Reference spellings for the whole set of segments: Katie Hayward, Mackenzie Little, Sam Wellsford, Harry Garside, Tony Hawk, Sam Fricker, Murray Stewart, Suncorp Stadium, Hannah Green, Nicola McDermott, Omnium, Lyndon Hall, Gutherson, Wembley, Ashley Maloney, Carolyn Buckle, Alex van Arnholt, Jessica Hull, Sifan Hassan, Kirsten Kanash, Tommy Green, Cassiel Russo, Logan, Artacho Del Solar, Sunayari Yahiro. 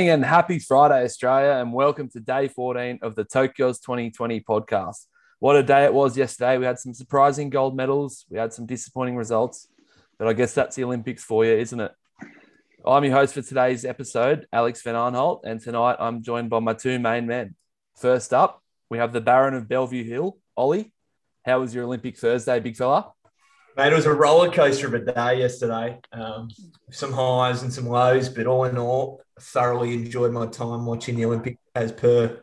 morning and happy Friday, Australia, and welcome to day 14 of the Tokyo's 2020 podcast. What a day it was yesterday. We had some surprising gold medals. We had some disappointing results, but I guess that's the Olympics for you, isn't it? I'm your host for today's episode, Alex van Arnholt, and tonight I'm joined by my two main men. First up, we have the Baron of Bellevue Hill, Ollie. How was your Olympic Thursday, big fella? Mate, it was a roller coaster of a day yesterday. Some highs and some lows, but all in all, I thoroughly enjoyed my time watching the Olympics as per.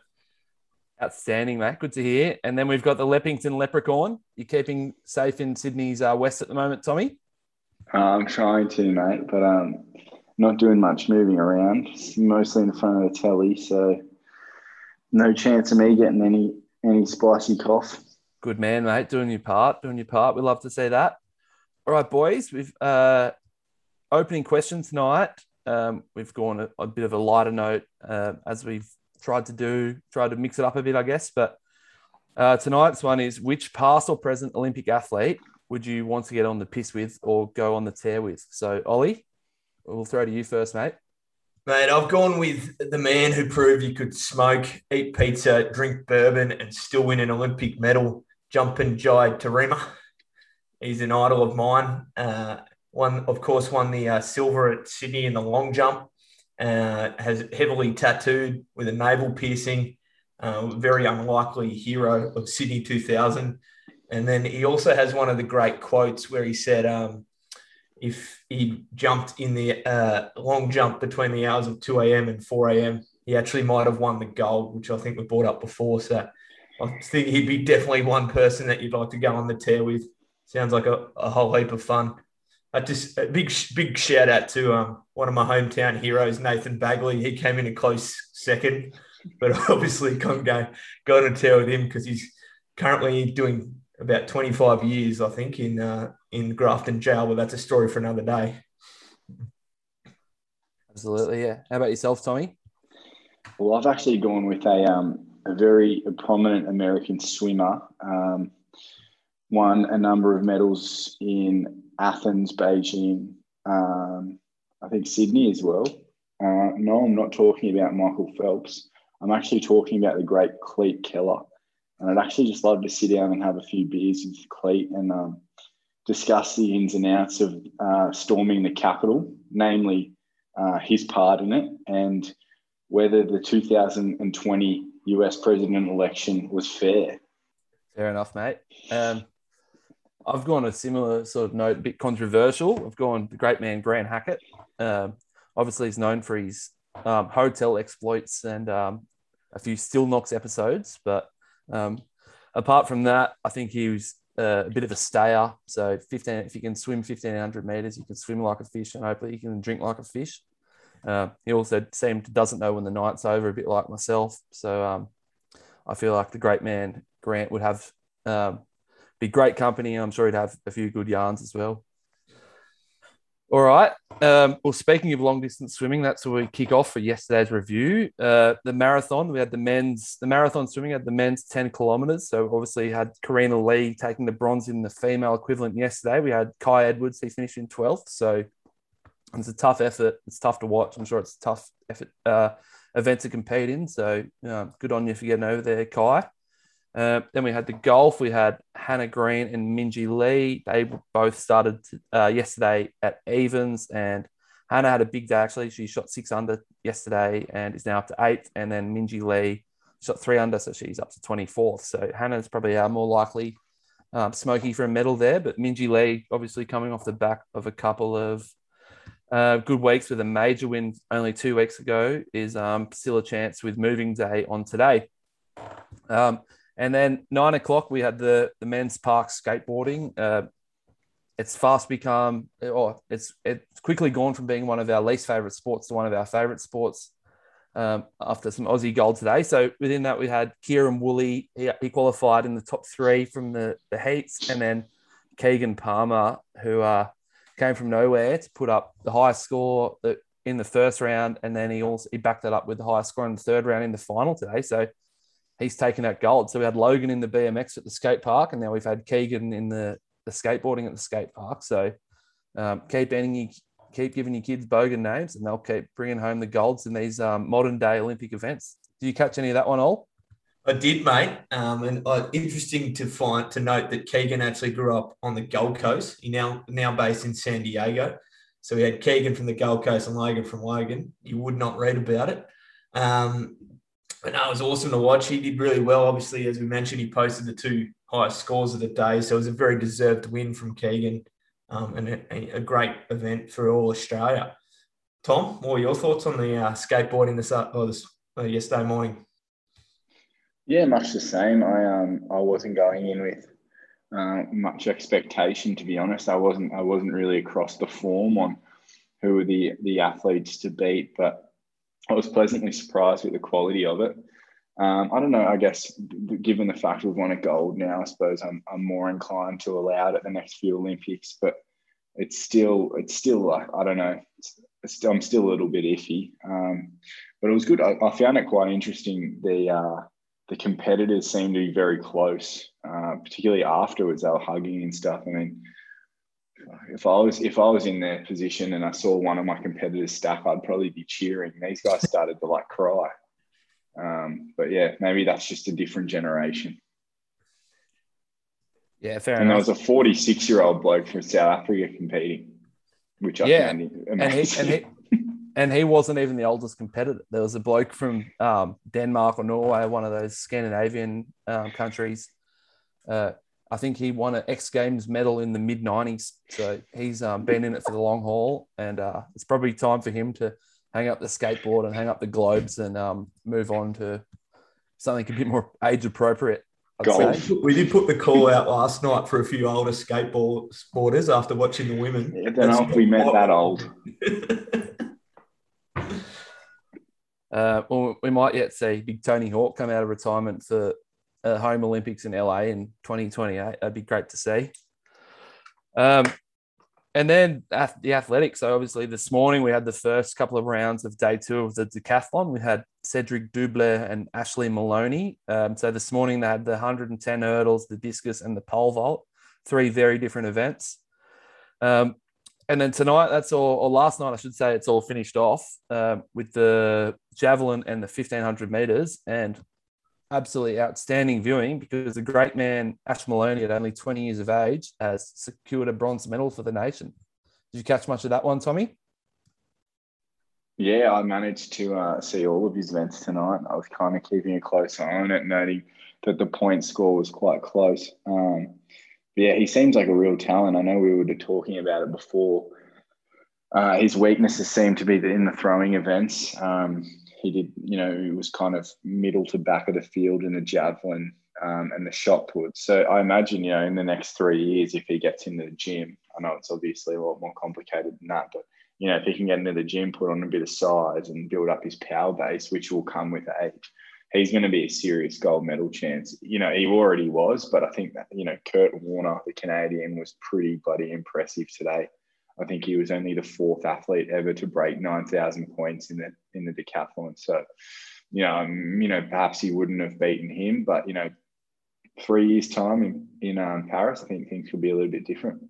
Outstanding, mate. Good to hear. And then we've got the Leppington Leprechaun. You're keeping safe in Sydney's west at the moment, Tommy? I'm trying to, mate, but not doing much moving around. Mostly in front of the telly, so no chance of me getting any spicy cough. Good man, mate. Doing your part. We love to see that. All right, boys. We've opening question tonight. We've gone a bit of a lighter note as we've tried to mix it up a bit, I guess. But tonight's one is: which past or present Olympic athlete would you want to get on the piss with or go on the tear with? So, Ollie, we'll throw to you first, mate. Mate, I've gone with the man who proved you could smoke, eat pizza, drink bourbon, and still win an Olympic medal. Jumping Jai Taurima. He's an idol of mine. Won the silver at Sydney in the long jump. Has heavily tattooed with a navel piercing. Very unlikely hero of Sydney 2000. And then he also has one of the great quotes where he said, if he jumped in the long jump between the hours of 2 a.m. and 4 a.m., he actually might have won the gold, which I think we brought up before. So I think he'd be definitely one person that you'd like to go on the tear with. Sounds like a whole heap of fun. Just a big shout out to one of my hometown heroes, Nathan Bagley. He came in a close second, but obviously can't go on a tear with him because he's currently doing about 25 years, I think, in Grafton jail. But that's a story for another day. Absolutely, yeah. How about yourself, Tommy? Well, I've actually gone with a very prominent American swimmer. Won a number of medals in Athens, Beijing, I think Sydney as well. No, I'm not talking about Michael Phelps. I'm actually talking about the great Klete Keller. And I'd actually just love to sit down and have a few beers with Klete and discuss the ins and outs of storming the Capitol, namely his part in it, and whether the 2020 US president election was fair. Fair enough, mate. I've gone a similar sort of note, a bit controversial. I've gone the great man, Grant Hackett. Obviously, he's known for his hotel exploits and a few Still Knocks episodes. But apart from that, I think he was a bit of a stayer. So if you can swim 1,500 metres, you can swim like a fish, and hopefully you can drink like a fish. He also doesn't know when the night's over, a bit like myself. So I feel like the great man, Grant, would have... be great company, and I'm sure he'd have a few good yarns as well. All right. Well, speaking of long-distance swimming, that's where we kick off for yesterday's review. The marathon, we had the marathon swimming had the men's 10 kilometres. So, obviously, had Karina Lee taking the bronze in the female equivalent yesterday. We had Kai Edwards, he finished in 12th. So, it's a tough effort. It's tough to watch. I'm sure it's a tough effort event to compete in. So, good on you for getting over there, Kai. Then we had the golf. We had Hannah Green and Minjee Lee. They both started yesterday at evens, and Hannah had a big day, actually. She shot 6 under yesterday and is now up to 8th, and then Minjee Lee shot 3 under, so she's up to 24th. So Hannah's probably more likely smoky for a medal there, but Minjee Lee obviously coming off the back of a couple of good weeks with a major win only 2 weeks ago is still a chance with moving day on today. And then 9 o'clock, we had the men's park skateboarding. It's quickly gone from being one of our least favourite sports to one of our favourite sports after some Aussie gold today. So within that, we had Kieran Woolley. He qualified in the top 3 from the heats. And then Keegan Palmer, who came from nowhere to put up the highest score in the first round. And then he backed that up with the highest score in the third round in the final today. So he's taken out gold. So we had Logan in the BMX at the skate park, and now we've had Keegan in the skateboarding at the skate park. So keep keep giving your kids bogan names and they'll keep bringing home the golds in these modern day Olympic events. Do you catch any of that one, Ol? I did, mate. And interesting to note that Keegan actually grew up on the Gold Coast. He now based in San Diego. So we had Keegan from the Gold Coast and Logan from Logan. You would not read about it. But no, it was awesome to watch. He did really well. Obviously, as we mentioned, he posted the two highest scores of the day. So it was a very deserved win from Keegan and a great event for all Australia. Tom, what were your thoughts on the skateboarding yesterday morning? Yeah, much the same. I wasn't going in with much expectation, to be honest. I wasn't really across the form on who were the athletes to beat, but I was pleasantly surprised with the quality of it. I don't know. I guess given the fact we've won a gold now, I suppose I'm more inclined to allow it at the next few Olympics. But it's still like, I don't know. I'm still a little bit iffy. But it was good. I found it quite interesting. The competitors seemed to be very close, particularly afterwards. They were hugging and stuff. I mean, if I was in their position and I saw one of my competitors stack, I'd probably be cheering. These guys started to like cry. But yeah, maybe that's just a different generation. Yeah, fair enough. And there was a 46-year-old bloke from South Africa competing, which I found amazing. And he wasn't even the oldest competitor. There was a bloke from Denmark or Norway, one of those Scandinavian countries. I think he won an X Games medal in the mid-90s. So he's been in it for the long haul. And it's probably time for him to hang up the skateboard and hang up the globes and move on to something a bit more age-appropriate. We did put the call out last night for a few older skateboarders after watching the women. Yeah, I don't know if we met that old. We might yet see big Tony Hawk come out of retirement for home Olympics in LA in 2028. That'd be great to see. And then the athletics. So obviously this morning we had the first couple of rounds of day two of the decathlon. We had Cedric Dubler and Ashley Maloney. So this morning they had the 110 hurdles, the discus and the pole vault, three very different events. And then tonight, last night, I should say, it's all finished off with the javelin and the 1,500 metres, and absolutely outstanding viewing because the great man, Ash Maloney, at only 20 years of age, has secured a bronze medal for the nation. Did you catch much of that one, Tommy? Yeah, I managed to see all of his events tonight. I was kind of keeping a close eye on it, noting that the point score was quite close. Yeah, he seems like a real talent. I know we were talking about it before. His weaknesses seem to be in the throwing events. He was kind of middle to back of the field in the javelin and the shot put. So I imagine, in the next 3 years, if he gets into the gym, I know it's obviously a lot more complicated than that, but, if he can get into the gym, put on a bit of size and build up his power base, which will come with age, he's going to be a serious gold medal chance. He already was, but I think that, Kurt Warner, the Canadian, was pretty bloody impressive today. I think he was only the fourth athlete ever to break 9,000 points in the decathlon. So, perhaps he wouldn't have beaten him, but, 3 years' time in Paris, I think things could be a little bit different.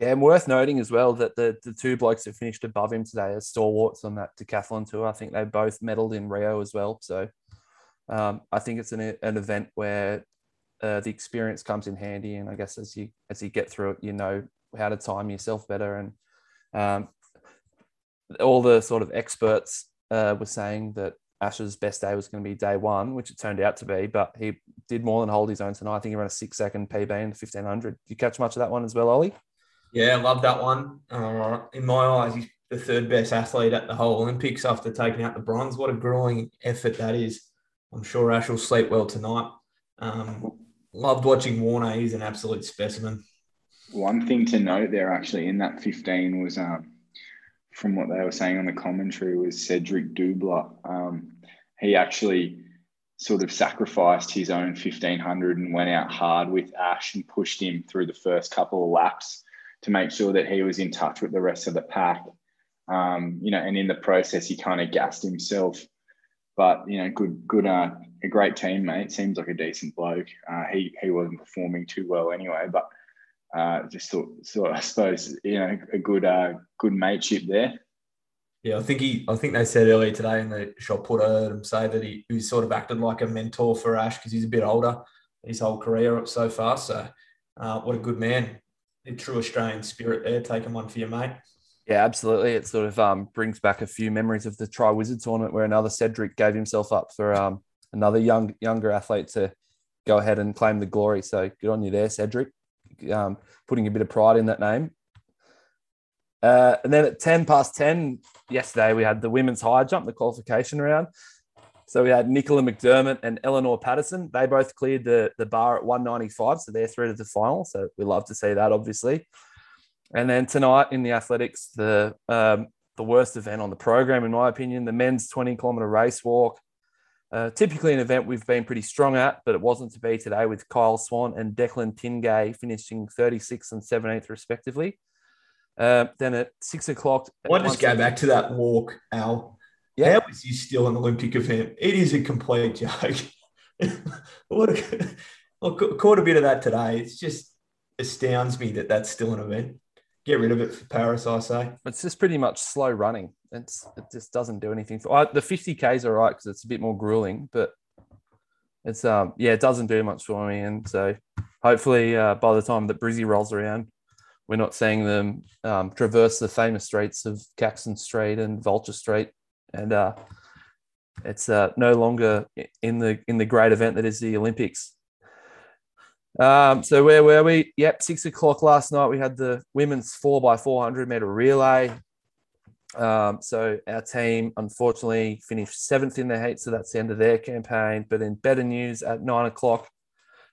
Yeah, and worth noting as well that the two blokes that finished above him today are stalwarts on that decathlon tour. I think they both medalled in Rio as well. So I think it's an event where the experience comes in handy. And I guess as you get through it, you know how to time yourself better. And all the sort of experts were saying that Ash's best day was going to be day one, which it turned out to be, but he did more than hold his own tonight. I think he ran a 6-second PB in the 1,500. Did you catch much of that one as well, Ollie? Yeah, I love that one. In my eyes, he's the third best athlete at the whole Olympics after taking out the bronze. What a grueling effort that is. I'm sure Ash will sleep well tonight. Loved watching Warner. He's an absolute specimen. One thing to note there actually in that 15 was, from what they were saying on the commentary, was Cedric Dubler. He actually sort of sacrificed his own 1,500 and went out hard with Ash and pushed him through the first couple of laps to make sure that he was in touch with the rest of the pack. And in the process, he kind of gassed himself. But, good, a great teammate. Seems like a decent bloke. He wasn't performing too well anyway, but just sort of, I suppose, you know, a good good mateship there. Yeah, I think they said earlier today in the shot put, I heard him say that he sort of acted like a mentor for Ash because he's a bit older his whole career so far. So what a good man. A true Australian spirit there. Taking one for you, mate. Yeah, absolutely. It sort of brings back a few memories of the Tri-Wizard tournament where another Cedric gave himself up for another younger athlete to go ahead and claim the glory. So good on you there, Cedric. Putting a bit of pride in that name. And then at 10 past 10 yesterday, we had the women's high jump, the qualification round. So we had Nicola McDermott and Eleanor Patterson. They both cleared the bar at 195, so they're through to the final. So we love to see that, obviously. And then tonight in the athletics, the worst event on the program, in my opinion, the men's 20-kilometre race walk. Typically an event we've been pretty strong at, but it wasn't to be today with Kyle Swan and Declan Tingay finishing 36th and 17th, respectively. Then at 6 o'clock... Why just go back to that walk, Al? Yeah. How is this still an Olympic event? It is a complete joke. Caught a bit of that today. It just astounds me that that's still an event. Get rid of it for Paris, I say. It's just pretty much slow running. It just doesn't do anything. The 50K is all right because it's a bit more grueling, but it's it doesn't do much for me. And so hopefully by the time that Brizzy rolls around, we're not seeing them traverse the famous streets of Caxton Street and Vulture Street, and it's no longer in the great event that is the Olympics. So where were we? Yep, 6 o'clock last night. We had the women's 4x400 meter relay. So our team unfortunately finished seventh in the heat, so that's the end of their campaign. But in better news, at 9 o'clock,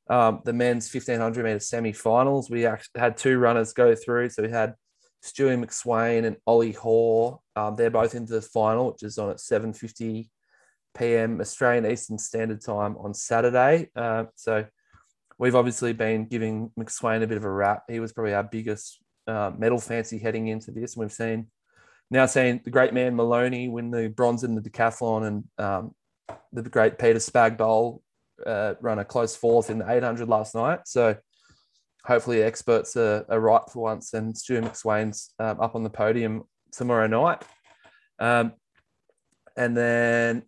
the men's 1500 meter semi-finals. We actually had two runners go through. So we had Stewie McSweyn and Ollie Hoare. They're both into the final, which is on at 7:50 p.m. Australian Eastern Standard Time on Saturday. So we've obviously been giving McSweyn a bit of a rap. He was probably our biggest medal fancy heading into this. And we've seen the great man Maloney win the bronze in the decathlon, and the great Peter Spagbowl run a close fourth in the 800 last night. So hopefully experts are right for once, and Stuart McSwain's up on the podium tomorrow night. And then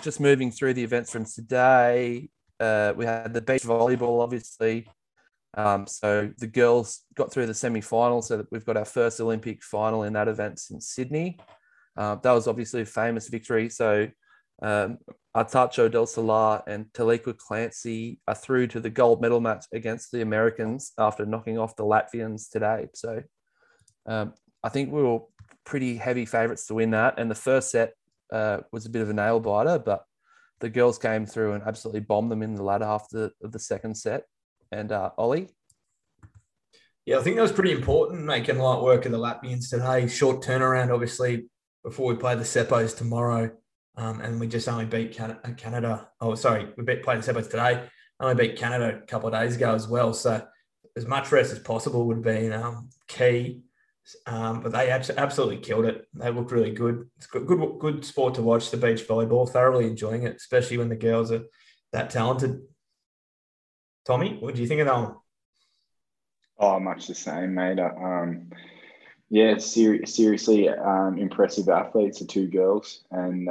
just moving through the events from today, we had the beach volleyball, obviously. So the girls got through the semi-final, so that we've got our first Olympic final in that event since Sydney. That was obviously a famous victory. So Artacho Del Solar and Taliqua Clancy are through to the gold medal match against the Americans after knocking off the Latvians today. So I think we were pretty heavy favourites to win that. And the first set was a bit of a nail-biter, but the girls came through and absolutely bombed them in the latter half of the second set. And Ollie? Yeah, I think that was pretty important, making light work of the Latvians today. Short turnaround, obviously, before we play the Seppos tomorrow. And we just only beat Canada. Oh, sorry, we played the Seppos today. Only beat Canada a couple of days ago as well. So as much rest as possible would be key. But they absolutely killed it. They looked really good. It's good sport to watch, the beach volleyball. Thoroughly enjoying it, especially when the girls are that talented. Tommy, what do you think of that one? Oh, much the same, mate. Seriously impressive athletes, the two girls. And,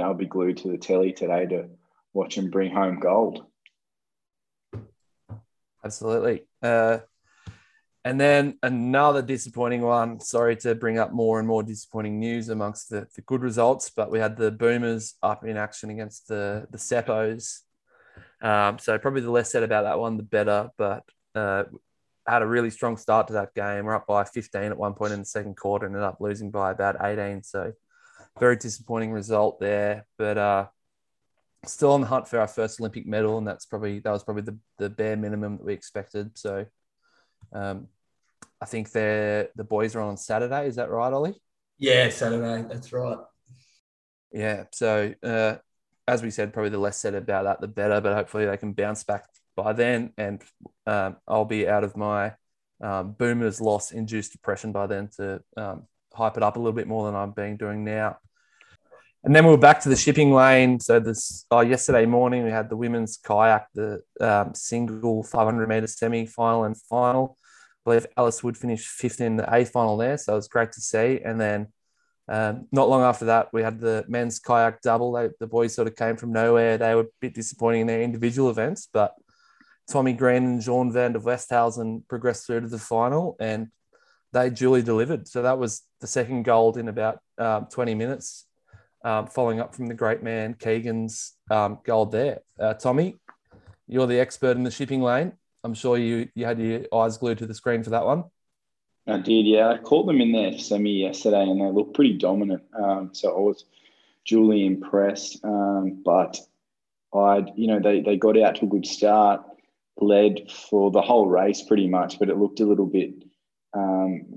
I'll be glued to the telly today to watch them bring home gold. Absolutely. And then another disappointing one. Sorry to bring up more and more disappointing news amongst the good results, but we had the Boomers up in action against the Seppos. So probably the less said about that one, the better. But had a really strong start to that game. We're up by 15 at one point in the second quarter and ended up losing by about 18. So very disappointing result there. But still on the hunt for our first Olympic medal, and that was probably the bare minimum that we expected. So... I think the boys are on Saturday. Is that right, Ollie? Yeah, Saturday. That's right. Yeah. So as we said, probably the less said about that, the better, but hopefully they can bounce back by then. And I'll be out of my Boomers loss-induced depression by then to hype it up a little bit more than I've been doing now. And then we were back to the shipping lane. So this yesterday morning we had the women's kayak, the single 500-meter semi-final and final. I believe Alice Wood finished fifth in the A final there, so it was great to see. And then not long after that, we had the men's kayak double. The boys sort of came from nowhere. They were a bit disappointing in their individual events, but Tommy Green and John Van der Westhuisen progressed through to the final, and they duly delivered. So that was the second gold in about 20 minutes, following up from the great man Keegan's gold there. Tommy, you're the expert in the shipping lane. I'm sure you had your eyes glued to the screen for that one. I did, yeah. I caught them in their semi yesterday and they looked pretty dominant. So I was duly impressed. But they got out to a good start, led for the whole race pretty much, but it looked a little bit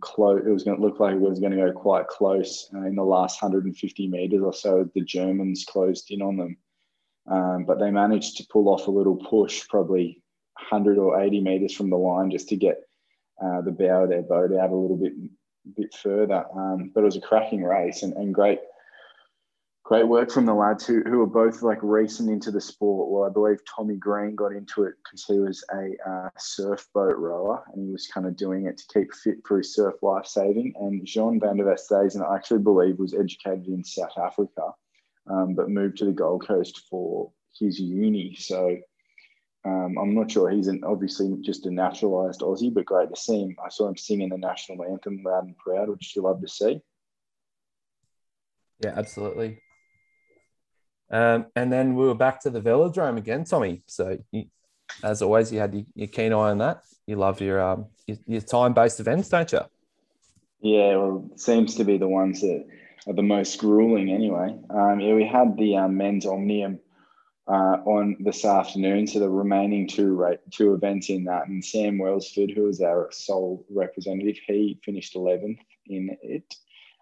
close. It was going to look like it was going to go quite close in the last 150 metres or so. The Germans closed in on them. But they managed to pull off a little push, probably 100 or 80 metres from the line, just to get the bow of their boat out a little bit further. But it was a cracking race and great work from the lads who are both like recent into the sport. Well, I believe Tommy Green got into it because he was a surf boat rower and he was kind of doing it to keep fit for his surf life saving. And John Van der Westhuisen, I actually believe, was educated in South Africa, but moved to the Gold Coast for his uni. So I'm not sure. He's obviously just a naturalised Aussie, but great to see him. I saw him singing the national anthem loud and proud, which you love to see. Yeah, absolutely. And then we were back to the velodrome again, Tommy. So, as always, you had your keen eye on that. You love your time-based events, don't you? Yeah, well, it seems to be the ones that are the most grueling anyway. We had the men's Omnium on this afternoon, so the remaining two events in that, and Sam Wellsford, who was our sole representative, he finished 11th in it.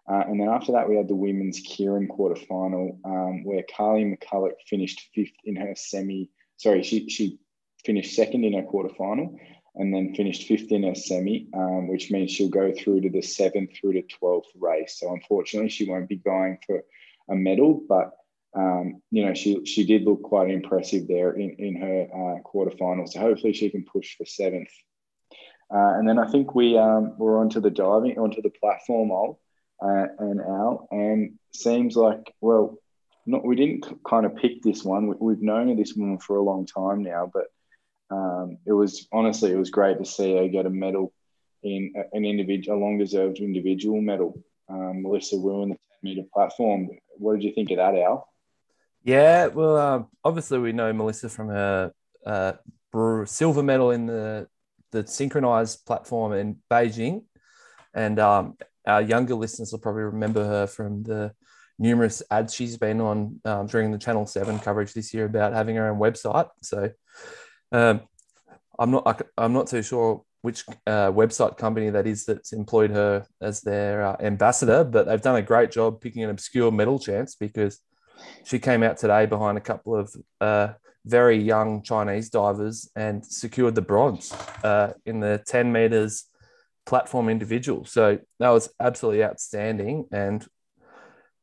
And then after that, we had the women's Kieran quarterfinal, where Carly McCulloch finished fifth in her semi. Sorry, she finished second in her quarterfinal, and then finished fifth in her semi, which means she'll go through to the 7th through to 12th race. So unfortunately, she won't be going for a medal, but she did look quite impressive there in her quarterfinal. So hopefully, she can push for 7th. And then I think we were onto the platform all. And out, and seems like, well, we didn't kind of pick this one. We've known this woman for a long time now, but it was great to see her get a medal in a long-deserved individual medal. Melissa Wu in the 10-meter platform. What did you think of that, Al? Yeah, well, obviously we know Melissa from her silver medal in the synchronized platform in Beijing, and our younger listeners will probably remember her from the numerous ads she's been on during the Channel 7 coverage this year about having her own website. So I'm not too sure which website company that is that's employed her as their ambassador, but they've done a great job picking an obscure medal chance, because she came out today behind a couple of very young Chinese divers and secured the bronze in the 10 metres platform individual. So that was absolutely outstanding, and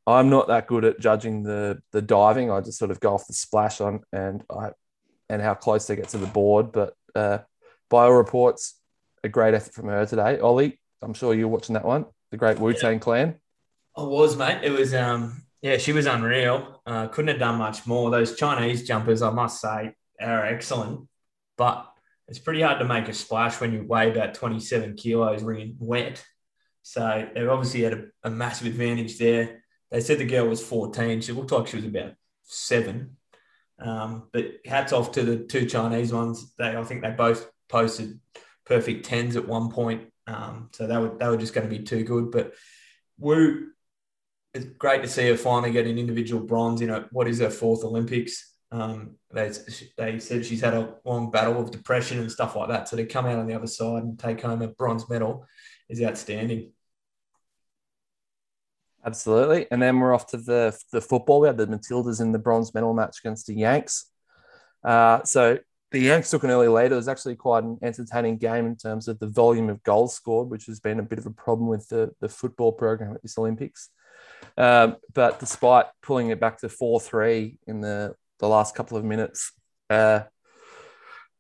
I'm not that good at judging the diving. I just sort of go off the splash on and how close they get to the board, but by all reports, a great effort from her today. Ollie, I'm sure you're watching that one, the great Wu-Tang Clan. I was, mate. It was she was unreal. Couldn't have done much more. Those Chinese jumpers, I must say, are excellent, but it's pretty hard to make a splash when you weigh about 27 kilos when wet. So they've obviously had a massive advantage there. They said the girl was 14. She looked like she was about 7. But hats off to the two Chinese ones. I think they both posted perfect 10s at one point. So they were just going to be too good. But Wu, it's great to see her finally get an individual bronze in what is her 4th Olympics. They said she's had a long battle of depression and stuff like that, so to come out on the other side and take home a bronze medal is outstanding. Absolutely. And then we're off to the football. We had the Matildas in the bronze medal match against the Yanks. So the Yanks took an early lead. It was actually quite an entertaining game in terms of the volume of goals scored, which has been a bit of a problem with the football program at this Olympics. But despite pulling it back to 4-3 in the last couple of minutes,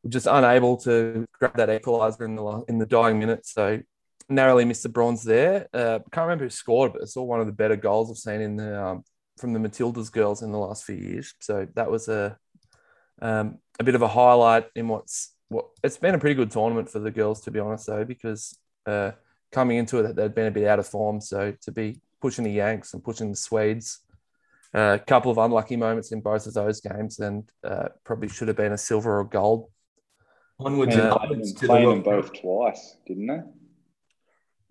just unable to grab that equaliser in the dying minutes. So narrowly missed the bronze there. Can't remember who scored, but it's all one of the better goals I've seen in the from the Matildas girls in the last few years. So that was a bit of a highlight in what it's been a pretty good tournament for the girls, to be honest, though, because coming into it, they'd been a bit out of form. So to be pushing the Yanks and pushing the Swedes, a couple of unlucky moments in both of those games, and probably should have been a silver or gold. Onwards and upwards to playing them both twice, didn't they?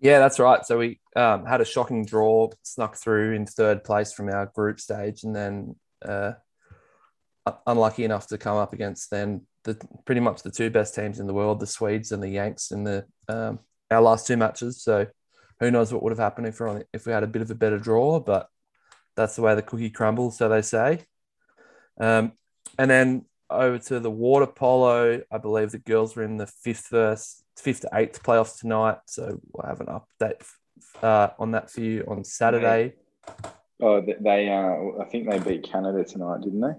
Yeah, that's right. So we had a shocking draw, snuck through in third place from our group stage, and then unlucky enough to come up against then pretty much the two best teams in the world, the Swedes and the Yanks, in our last two matches. So who knows what would have happened if we had a bit of a better draw, but that's the way the cookie crumbles, so they say. And then over to the water polo, I believe the girls were in the fifth to eighth playoffs tonight, so we'll have an update on that for you on Saturday. Oh, they I think they beat Canada tonight, didn't they?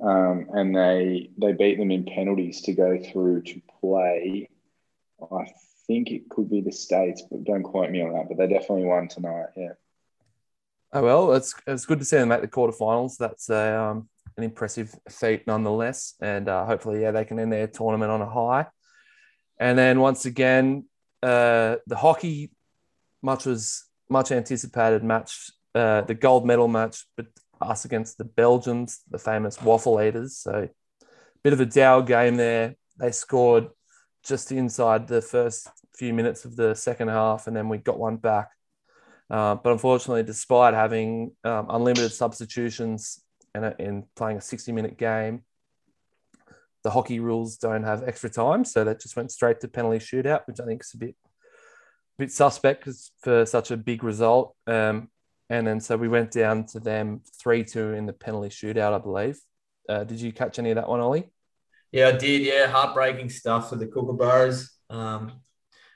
And they beat them in penalties to go through to play. I think it could be the States, but don't quote me on that. But they definitely won tonight. Yeah. Oh well, it's good to see them make the quarterfinals. That's a an impressive feat nonetheless, and hopefully they can end their tournament on a high. And then once again, the hockey much anticipated match, the gold medal match, but us against the Belgians, the famous waffle eaters. So a bit of a dour game there. They scored just inside the first few minutes of the second half, and then we got one back, but unfortunately, despite having unlimited substitutions and in playing a 60-minute game, the hockey rules don't have extra time, so that just went straight to penalty shootout, which I think is a bit suspect for such a big result. And then so we went down to them 3-2 in the penalty shootout, I believe. Did you catch any of that one, Ollie? Yeah, I did. Yeah, heartbreaking stuff for the Kookaburras.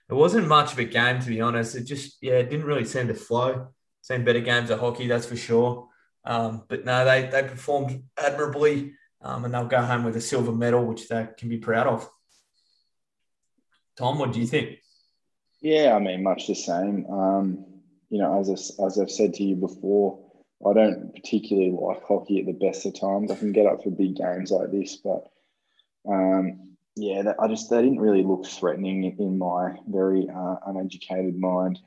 It wasn't much of a game, to be honest. It just, it didn't really seem to flow. Seen better games of hockey, that's for sure. But no, they performed admirably, and they'll go home with a silver medal, which they can be proud of. Tom, what do you think? Yeah, I mean, much the same. As I've said to you before, I don't particularly like hockey at the best of times. I can get up for big games like this, but they didn't really look threatening in my very uneducated mind.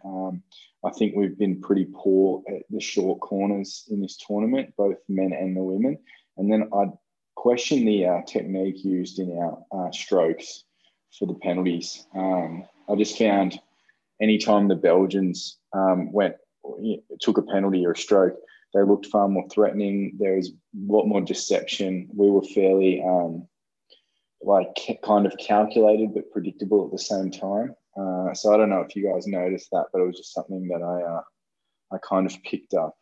I think we've been pretty poor at the short corners in this tournament, both men and the women. And then I'd question the technique used in our strokes for the penalties. I just found any time the Belgians took a penalty or a stroke, they looked far more threatening. There was a lot more deception. We were fairly... kind of calculated but predictable at the same time. So I don't know if you guys noticed that, but it was just something that I kind of picked up.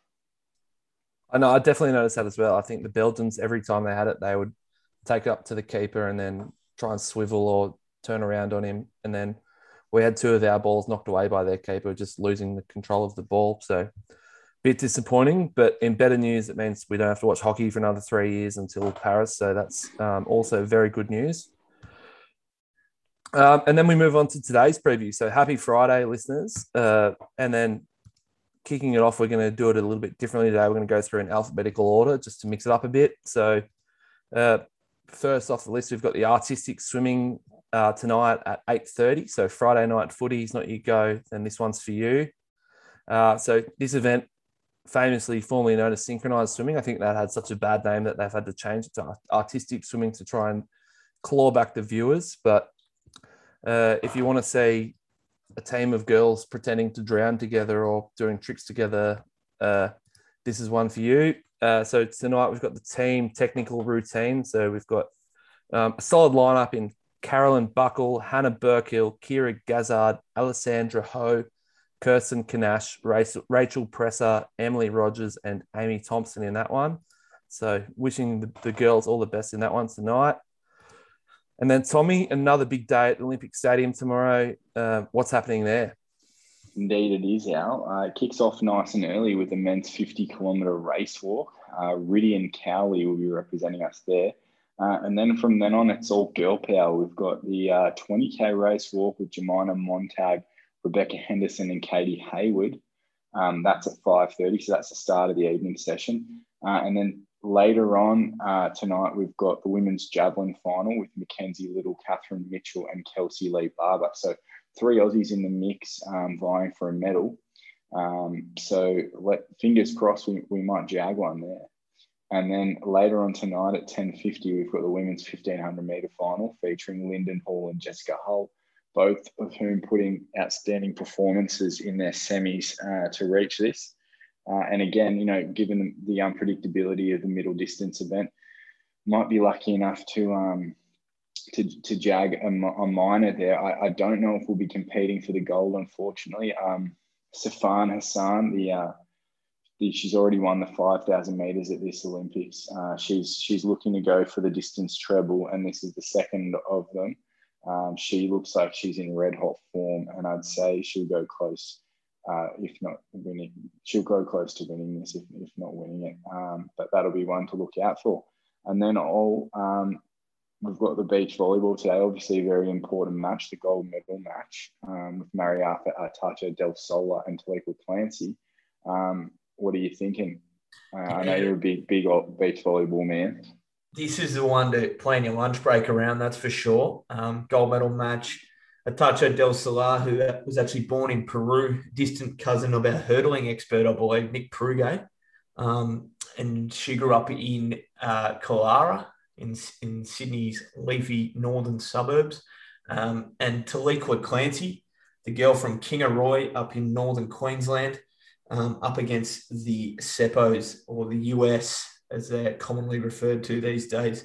I know, I definitely noticed that as well. I think the Belgians, every time they had it, they would take it up to the keeper and then try and swivel or turn around on him. And then we had two of our balls knocked away by their keeper, just losing the control of the ball. So a bit disappointing, but in better news, it means we don't have to watch hockey for another 3 years until Paris. So that's also very good news. And then we move on to today's preview. So happy Friday, listeners. And then kicking it off, we're going to do it a little bit differently today. We're going to go through in alphabetical order just to mix it up a bit. So first off the list, we've got the artistic swimming tonight at 8:30. So Friday night footy is not your go, then this one's for you. So this event, formerly known as synchronised swimming, I think that had such a bad name that they've had to change it to artistic swimming to try and claw back the viewers. But if you want to see a team of girls pretending to drown together or doing tricks together, this is one for you. So tonight we've got the team technical routine. So we've got a solid lineup in Carolyn Buckle, Hannah Burkill, Kira Gazzard, Alessandra Ho, Kirsten Kanash, Rachel Presser, Emily Rogers, and Amy Thompson in that one. So wishing the girls all the best in that one tonight. And then Tommy, another big day at the Olympic Stadium tomorrow. What's happening there? Indeed it is, Al. It kicks off nice and early with a men's 50-kilometre race walk. Riddy and Cowley will be representing us there. And then from then on, it's all girl power. We've got the 20K race walk with Jemina Montag, Rebecca Henderson and Katie Hayward. That's at 5:30, so that's the start of the evening session. And then later on tonight, we've got the women's javelin final with Mackenzie Little, Catherine Mitchell and Kelsey Lee Barber. So three Aussies in the mix vying for a medal. So fingers crossed we might jag one there. And then later on tonight at 10:50, we've got the women's 1500-metre final featuring Lyndon Hall and Jessica Hull, both of whom put in outstanding performances in their semis to reach this. And again, you know, given the unpredictability of the middle distance event, might be lucky enough to jag a minor there. I don't know if we'll be competing for the gold, unfortunately. Sifan Hassan, she's already won the 5,000 metres at this Olympics. She's looking to go for the distance treble, and this is the second of them. She looks like she's in red hot form, and I'd say she'll go close, if not winning. She'll go close to winning this, if not winning it. But that'll be one to look out for. And then we've got the beach volleyball today. Obviously, a very important match, the gold medal match with Mariatha Artacho Del Solar and Taliqua Clancy. What are you thinking? I know you're a big old beach volleyball man. This is the one to plan your lunch break around, that's for sure. Gold medal match. Artacho Del Solar, who was actually born in Peru, distant cousin of our hurdling expert, I believe, Nick Prugay. And she grew up in Killara in Sydney's leafy northern suburbs. And Taliqua Clancy, the girl from Kingaroy up in northern Queensland, up against the Seppos, or the US, as they're commonly referred to these days.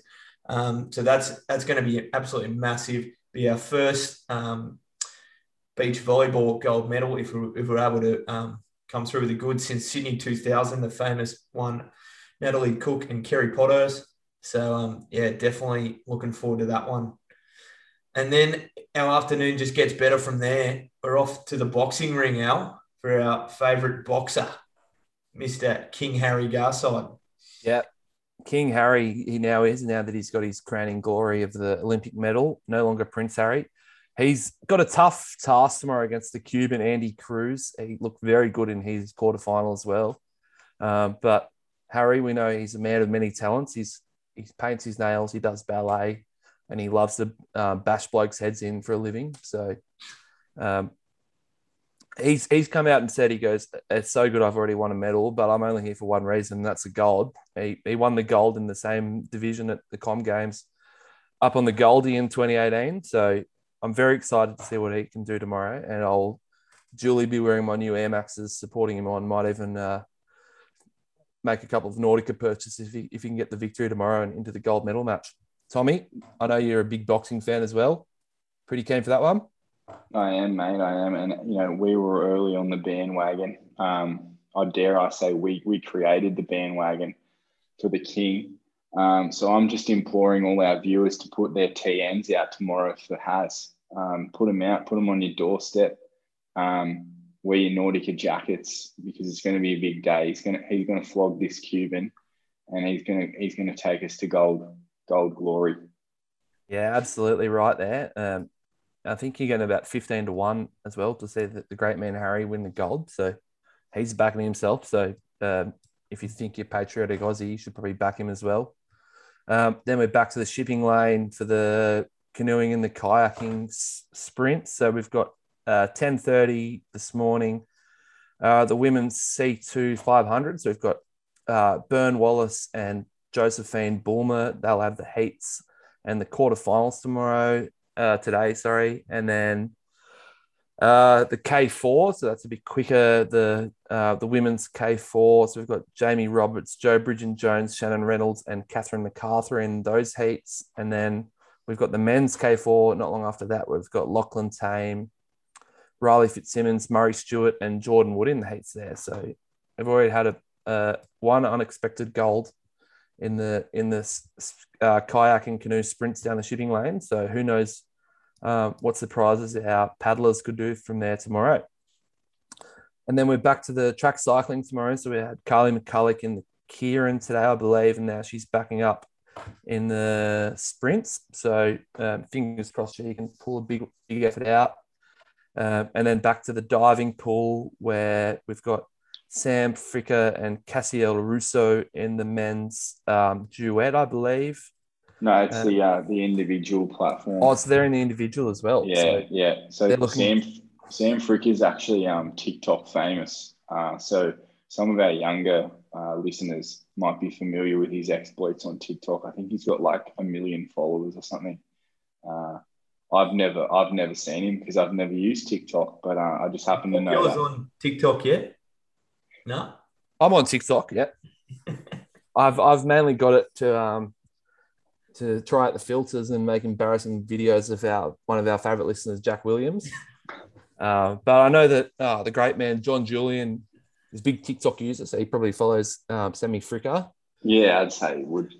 So that's going to be absolutely massive. Be our first beach volleyball gold medal if we're able to come through with the goods since Sydney 2000, the famous one, Natalie Cook and Kerry Potters. So, yeah, definitely looking forward to that one. And then our afternoon just gets better from there. We're off to the boxing ring, Al, for our favourite boxer, Mr. King Harry Garside. Yeah, King Harry, he now is, now that he's got his crowning glory of the Olympic medal, no longer Prince Harry. He's got a tough task tomorrow against the Cuban, Andy Cruz. He looked very good in his quarterfinal as well. But Harry, we know he's a man of many talents. He paints his nails, he does ballet, and he loves to bash blokes' heads in for a living. So... He's come out and said, he goes, it's so good I've already won a medal, but I'm only here for one reason, and that's the gold. He won the gold in the same division at the Com Games up on the Goldie in 2018. So I'm very excited to see what he can do tomorrow, and I'll duly be wearing my new Air Maxes, supporting him on. Might even make a couple of Nautica purchases if he can get the victory tomorrow and into the gold medal match. Tommy, I know you're a big boxing fan as well. Pretty keen for that one? I am, mate. I am. And, you know, we were early on the bandwagon. I dare I say we created the bandwagon for the King. So I'm just imploring all our viewers to put their TNs out tomorrow for Has. Put them out. Put them on your doorstep. Wear your Nautica jackets, because it's going to be a big day. He's going to flog this Cuban, and he's going to take us to gold glory. Yeah, absolutely right there. I think you're getting about 15-1 as well to see that the great man Harry win the gold. So he's backing himself. So if you think you're patriotic Aussie, you should probably back him as well. Then we're back to the shipping lane for the canoeing and the kayaking sprint. So we've got 10:30 this morning, the women's C2 500. So we've got Byrne Wallace and Josephine Bulmer. They'll have the heats and the quarterfinals tomorrow. Today. And then the K4. So that's a bit quicker, the women's K4. So we've got Jamie Roberts, Jo Bridgen-Jones, Shannon Reynolds, and Catherine MacArthur in those heats. And then we've got the men's K4. Not long after that, we've got Lachlan Tame, Riley Fitzsimmons, Murray Stewart, and Jordan Wood in the heats there. So I've already had one unexpected gold in the kayak and canoe sprints down the shipping lane. So who knows what surprises our paddlers could do from there tomorrow. And then we're back to the track cycling tomorrow. So we had Carly McCulloch in the Kieran today, I believe, and now she's backing up in the sprints. So fingers crossed she can pull a big effort out. And then back to the diving pool where we've got Sam Fricker and Cassiel Russo in the men's duet, I believe. No, it's the individual platform. Oh, so they're in the individual as well. Yeah, so yeah. So Sam Fricker is actually TikTok famous. So some of our younger listeners might be familiar with his exploits on TikTok. I think he's got like 1 million followers or something. I've never seen him because I've never used TikTok, but I just happen to know. You're on TikTok yet? No, I'm on TikTok. Yeah, I've mainly got it to try out the filters and make embarrassing videos of one of our favourite listeners, Jack Williams. But I know that the great man John Julian is a big TikTok user, so he probably follows Sammy Fricker. Yeah, I'd say he would.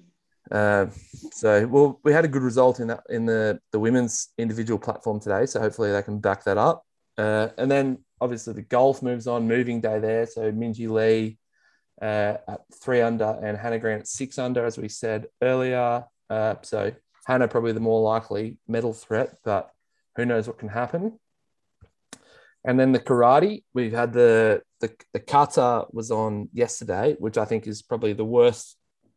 We had a good result in the women's individual platform today, so hopefully they can back that up. And then obviously the golf moves on, moving day there. So Minjee Lee at 3 under and Hannah Green at 6 under, as we said earlier. So Hannah probably the more likely medal threat, but who knows what can happen. And then the karate, we've had the kata was on yesterday, which I think is probably the worst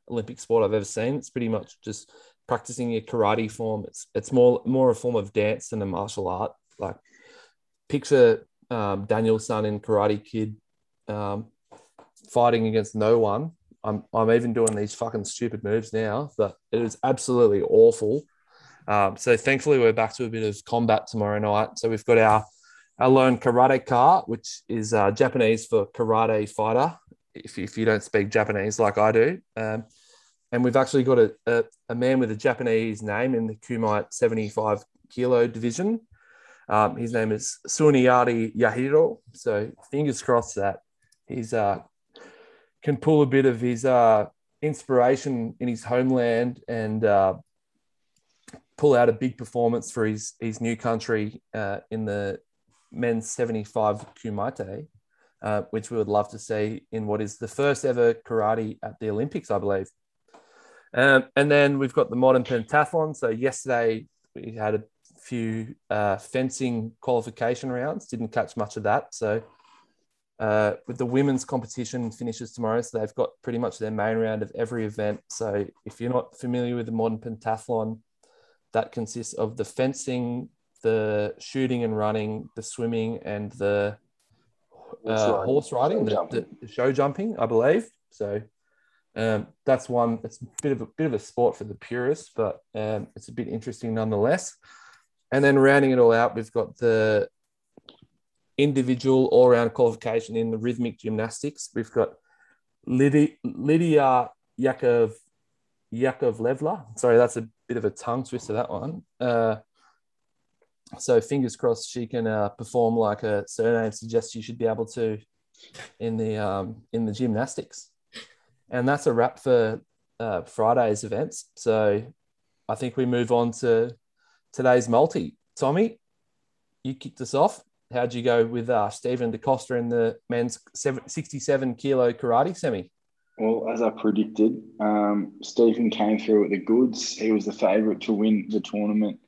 Olympic sport I've ever seen. It's pretty much just practicing your karate form. It's more a form of dance than a martial art. Like picture Daniel-san in Karate Kid fighting against no one. I'm even doing these fucking stupid moves now, but it is absolutely awful. So thankfully we're back to a bit of combat tomorrow night. So we've got our lone karateka, which is Japanese for karate fighter, if you don't speak Japanese like I do. And we've actually got a man with a Japanese name in the Kumite 75 kilo division. His name is Sunayari Yahiro. So fingers crossed that he's can pull a bit of his inspiration in his homeland and pull out a big performance for his new country in the men's 75 Kumite, which we would love to see in what is the first ever karate at the Olympics, I believe. And then we've got the modern pentathlon. So yesterday we had a few fencing qualification rounds, didn't catch much of that. So with the women's competition finishes tomorrow, so they've got pretty much their main round of every event. So if you're not familiar with the modern pentathlon, that consists of the fencing, the shooting and running, the swimming, and the horse riding, the show jumping, I believe. So that's one. It's a bit of a sport for the purists, but it's a bit interesting nonetheless. And then rounding it all out, we've got the individual all-round qualification in the rhythmic gymnastics. We've got Lydia Yakovleva. Sorry, that's a bit of a tongue twister, that one. So fingers crossed she can perform like a surname suggests you should be able to in the gymnastics. And that's a wrap for Friday's events. So I think we move on to today's multi. Tommy, you kicked us off. How'd you go with Stephen DaCosta in the men's 67 kilo karate semi? Well, as I predicted, Stephen came through with the goods. He was the favourite to win the tournament,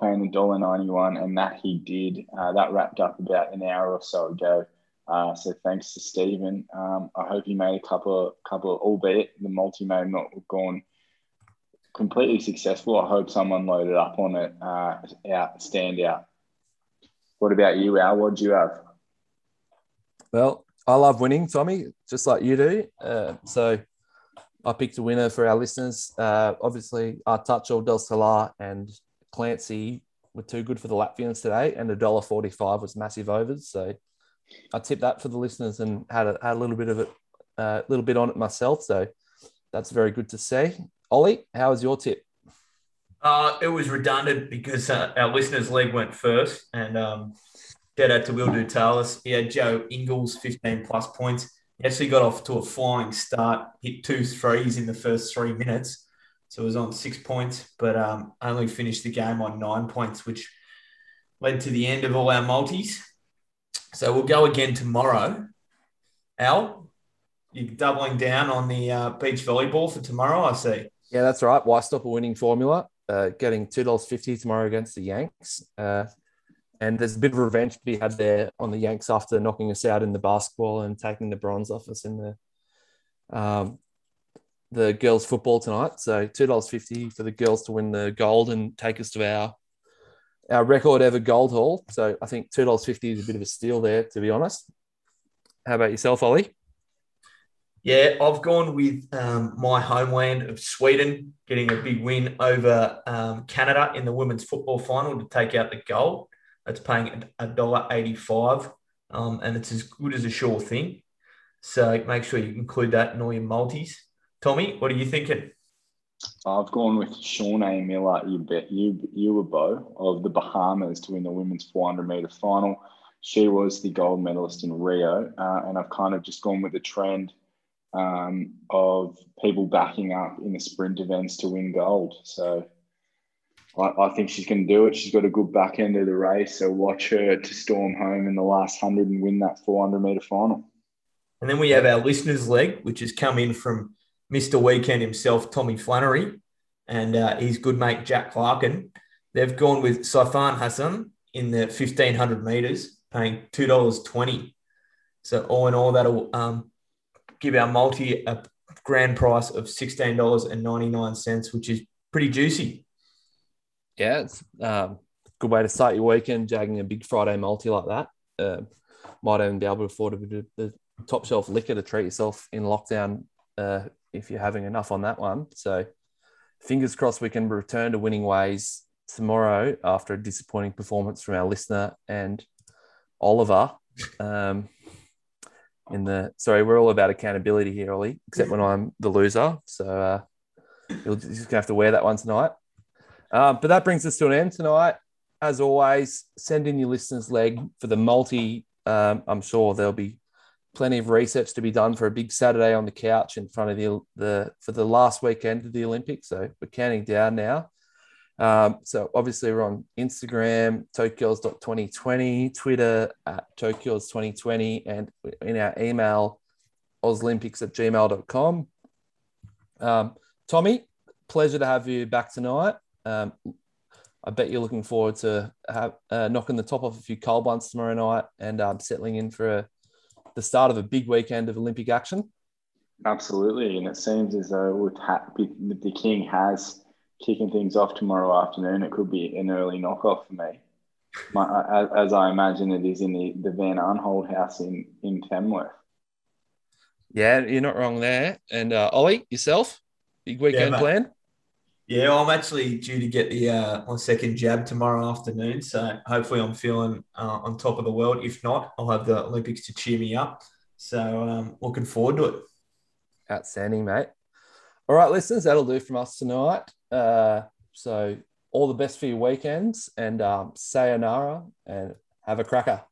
paying $1.91, and that he did. That wrapped up about an hour or so ago. So thanks to Stephen. I hope he made a couple, albeit the multi may not have gone completely successful. I hope someone loaded up on it. Standout. What about you, Al? What do you have? Well, I love winning, Tommy, just like you do. So I picked a winner for our listeners. Obviously, Artacho Del Solar and Clancy were too good for the Latvians today, and $1.45 was massive overs. So I tipped that for the listeners and had a little bit of it, little bit on it myself. So that's very good to see. Ollie, how was your tip? It was redundant because our listeners' league went first, and shout out to Will Dutalis. He had Joe Ingles 15+ points. He actually got off to a flying start, hit 2 threes in the first 3 minutes. So it was on 6 points, but only finished the game on 9 points, which led to the end of all our multis. So we'll go again tomorrow Al, you're doubling down on the beach volleyball for tomorrow, I see. Yeah, that's right. Why stop a winning formula? Getting $2.50 tomorrow against the Yanks. And there's a bit of revenge to be had there on the Yanks after knocking us out in the basketball and taking the bronze off us in the girls' football tonight. So $2.50 for the girls to win the gold and take us to our record ever gold haul. So I think $2.50 is a bit of a steal there, to be honest. How about yourself, Ollie? Yeah, I've gone with my homeland of Sweden, getting a big win over Canada in the women's football final to take out the gold. That's paying $1.85, and it's as good as a sure thing. So make sure you include that in all your multis. Tommy, what are you thinking? I've gone with Shaunay Miller, Uwabo of the Bahamas, to win the women's 400-metre final. She was the gold medalist in Rio, and I've kind of just gone with the trend of people backing up in the sprint events to win gold. So I think she's going to do it. She's got a good back end of the race, so watch her to storm home in the last 100 and win that 400-metre final. And then we have our listeners' leg, which has come in from Mr. Weekend himself, Tommy Flannery, and his good mate, Jack Clarkin. They've gone with Sifan Hassan in the 1,500 metres, paying $2.20. So all in all, that'll give our multi a grand price of $16.99, which is pretty juicy. Yeah, it's a good way to start your weekend, jagging a big Friday multi like that. Might even be able to afford a bit of the top shelf liquor to treat yourself in lockdown if you're having enough on that one. So fingers crossed we can return to winning ways tomorrow after a disappointing performance from our listener and Oliver. Sorry, we're all about accountability here, Ollie, except when I'm the loser. So you're just gonna have to wear that one tonight. But that brings us to an end tonight. As always, send in your listeners' leg for the multi. I'm sure there'll be plenty of research to be done for a big Saturday on the couch in front of for the last weekend of the Olympics. So we're counting down now. So obviously we're on Instagram, tokyo's.2020, Twitter at tokyo's2020, and in our email, oslympics@gmail.com. Tommy, pleasure to have you back tonight. I bet you're looking forward to knocking the top off a few cold ones tomorrow night and settling in for the start of a big weekend of Olympic action. Absolutely. And it seems as though the King has kicking things off tomorrow afternoon. It could be an early knockoff for me, as I imagine it is in the Van Arnholt house in Tamworth. Yeah, you're not wrong there. And Ollie, yourself, big weekend plan? Yeah, I'm actually due to get my second jab tomorrow afternoon, so hopefully I'm feeling on top of the world. If not, I'll have the Olympics to cheer me up. So looking forward to it. Outstanding, mate. All right, listeners, that'll do from us tonight. So all the best for your weekends, and sayonara, and have a cracker.